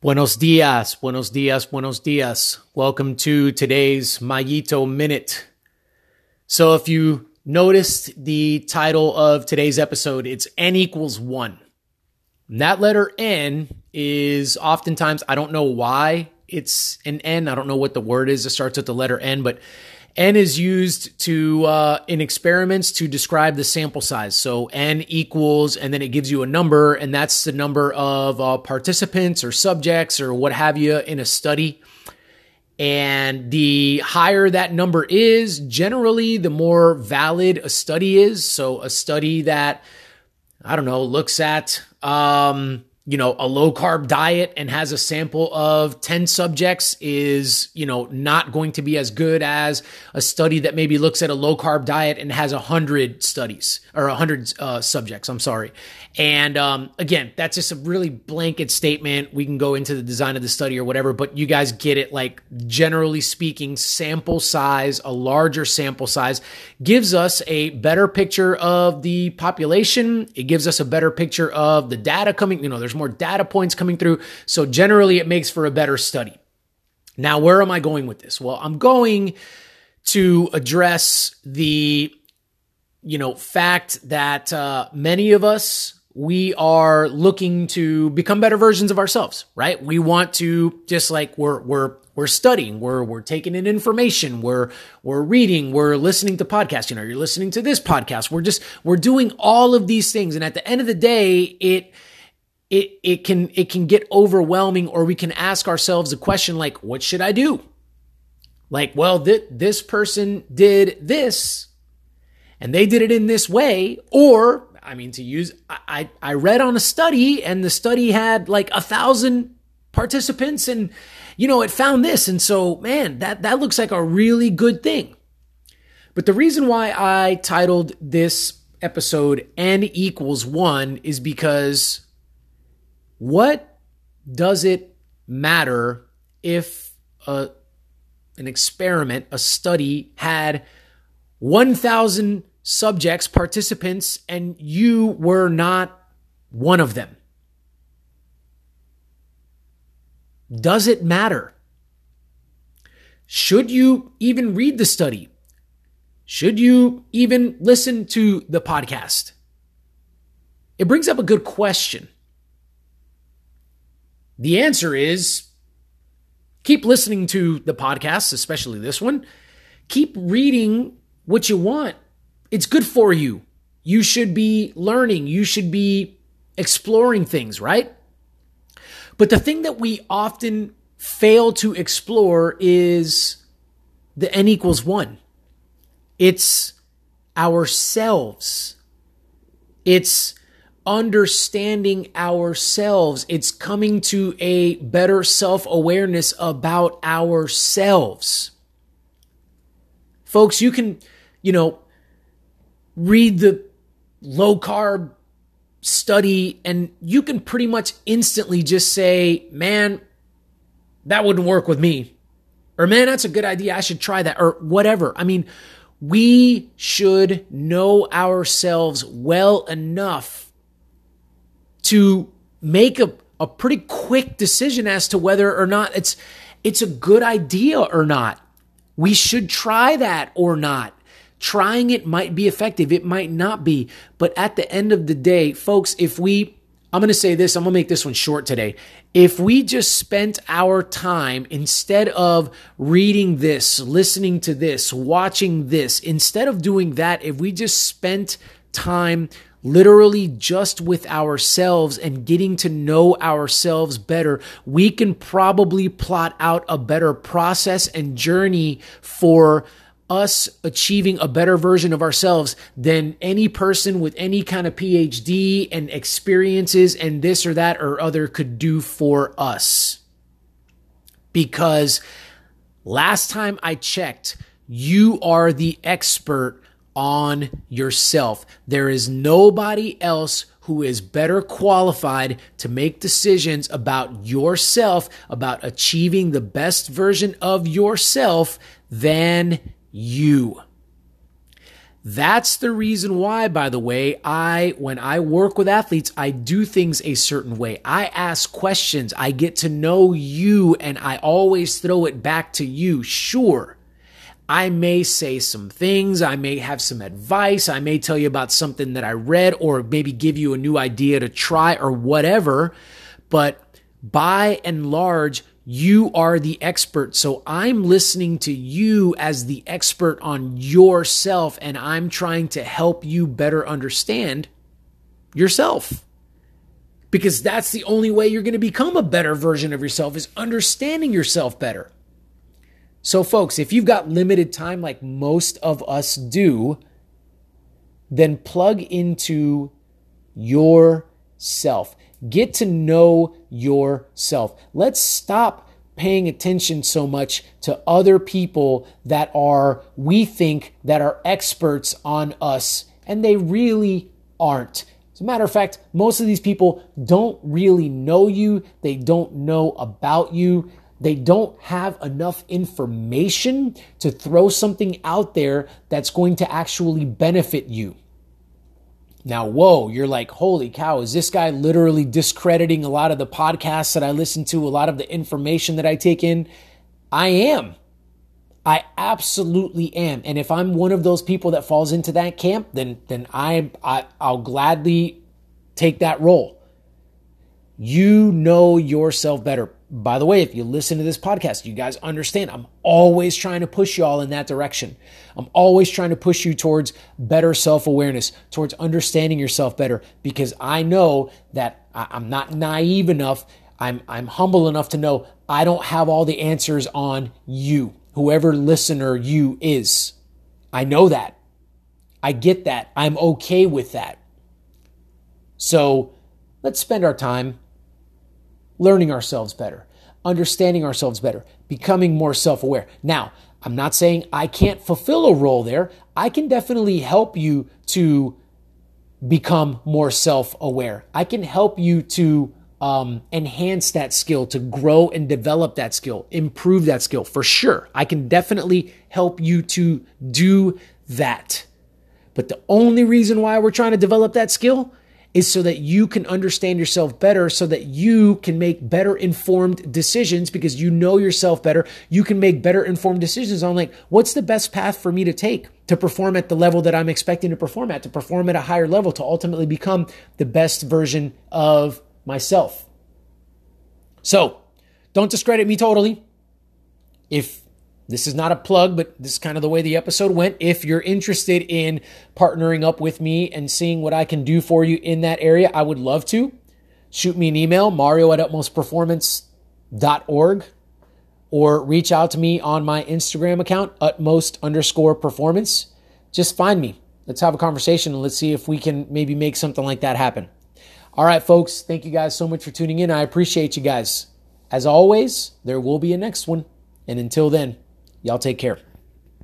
Buenos dias, buenos dias, buenos dias. Welcome to today's Mayito Minute. So if you noticed the title of today's episode, it's N=1. And that letter N is oftentimes, I don't know why it's an N. I don't know what the word is that starts with the letter N, but N is used to in experiments to describe the sample size. So N=, and then it gives you a number, and that's the number of participants or subjects or what have you in a study. And the higher that number is, generally, the more valid a study is. So a study that, I don't know, looks at a low-carb diet and has a sample of 10 subjects is, not going to be as good as a study that maybe looks at a low-carb diet and has 100 studies or 100 subjects. I'm sorry. And again, that's just a really blanket statement. We can go into the design of the study or whatever, but you guys get it. Like, generally speaking, sample size, a larger sample size gives us a better picture of the population. It gives us a better picture of the data coming, there's more data points coming through. So generally it makes for a better study. Now, where am I going with this? Well, I'm going to address the, fact that many of us, we are looking to become better versions of ourselves, right? We want to, just like we're studying, we're taking in information, we're reading, we're listening to podcasts, you're listening to this podcast. We're doing all of these things. And at the end of the day, it can get overwhelming, or we can ask ourselves a question like, what should I do? Like, well, this person did this and they did it in this way. Or, I read on a study and the study had like 1,000 participants and, it found this. And so, man, that looks like a really good thing. But the reason why I titled this episode N=1 is because, what does it matter if an experiment, a study, had 1,000 subjects, participants, and you were not one of them? Does it matter? Should you even read the study? Should you even listen to the podcast? It brings up a good question. The answer is, keep listening to the podcast, especially this one. Keep reading what you want. It's good for you. You should be learning. You should be exploring things, right? But the thing that we often fail to explore is the N=1. It's ourselves. It's understanding ourselves. It's coming to a better self-awareness about ourselves. Folks, you can, read the low-carb study and you can pretty much instantly just say, man, that wouldn't work with me. Or, man, that's a good idea. I should try that, or whatever. We should know ourselves well enough to make a pretty quick decision as to whether or not it's a good idea or not. We should try that or not. Trying it might be effective. It might not be. But at the end of the day, folks, I'm going to say this, I'm going to make this one short today. If we just spent our time, instead of reading this, listening to this, watching this, instead of doing that, if we just spent time literally just with ourselves and getting to know ourselves better, we can probably plot out a better process and journey for us achieving a better version of ourselves than any person with any kind of PhD and experiences and this or that or other could do for us. Because last time I checked, you are the expert on yourself. There is nobody else who is better qualified to make decisions about yourself, about achieving the best version of yourself, than you. That's the reason why, by the way, when I work with athletes, I do things a certain way. I ask questions. I get to know you, and I always throw it back to you. Sure, I may say some things. I may have some advice. I may tell you about something that I read, or maybe give you a new idea to try or whatever. But by and large, you are the expert. So I'm listening to you as the expert on yourself, and I'm trying to help you better understand yourself, because that's the only way you're going to become a better version of yourself, is understanding yourself better. So folks, if you've got limited time like most of us do, then plug into yourself. Get to know yourself. Let's stop paying attention so much to other people that we think are experts on us, and they really aren't. As a matter of fact, most of these people don't really know you. They don't know about you. They don't have enough information to throw something out there that's going to actually benefit you. Now, whoa, you're like, holy cow, is this guy literally discrediting a lot of the podcasts that I listen to, a lot of the information that I take in? I am. I absolutely am. And if I'm one of those people that falls into that camp, then I'll gladly take that role. You know yourself better. By the way, if you listen to this podcast, you guys understand I'm always trying to push you all in that direction. I'm always trying to push you towards better self-awareness, towards understanding yourself better, because I know that I'm not naive enough. I'm humble enough to know I don't have all the answers on you, whoever listener you is. I know that. I get that. I'm okay with that. So let's spend our time learning ourselves better, understanding ourselves better, becoming more self-aware. Now, I'm not saying I can't fulfill a role there. I can definitely help you to become more self-aware. I can help you to enhance that skill, to grow and develop that skill, improve that skill for sure. I can definitely help you to do that. But the only reason why we're trying to develop that skill is so that you can understand yourself better, so that you can make better informed decisions, because you know yourself better. You can make better informed decisions on, like, what's the best path for me to take to perform at the level that I'm expecting to perform at a higher level, to ultimately become the best version of myself. So don't discredit me totally. If this is not a plug, but this is kind of the way the episode went. If you're interested in partnering up with me and seeing what I can do for you in that area, I would love to. Shoot me an email, mario@utmostperformance.org, or reach out to me on my Instagram account, utmost_performance. Just find me. Let's have a conversation, and let's see if we can maybe make something like that happen. All right, folks, thank you guys so much for tuning in. I appreciate you guys. As always, there will be a next one. And until then, y'all take care.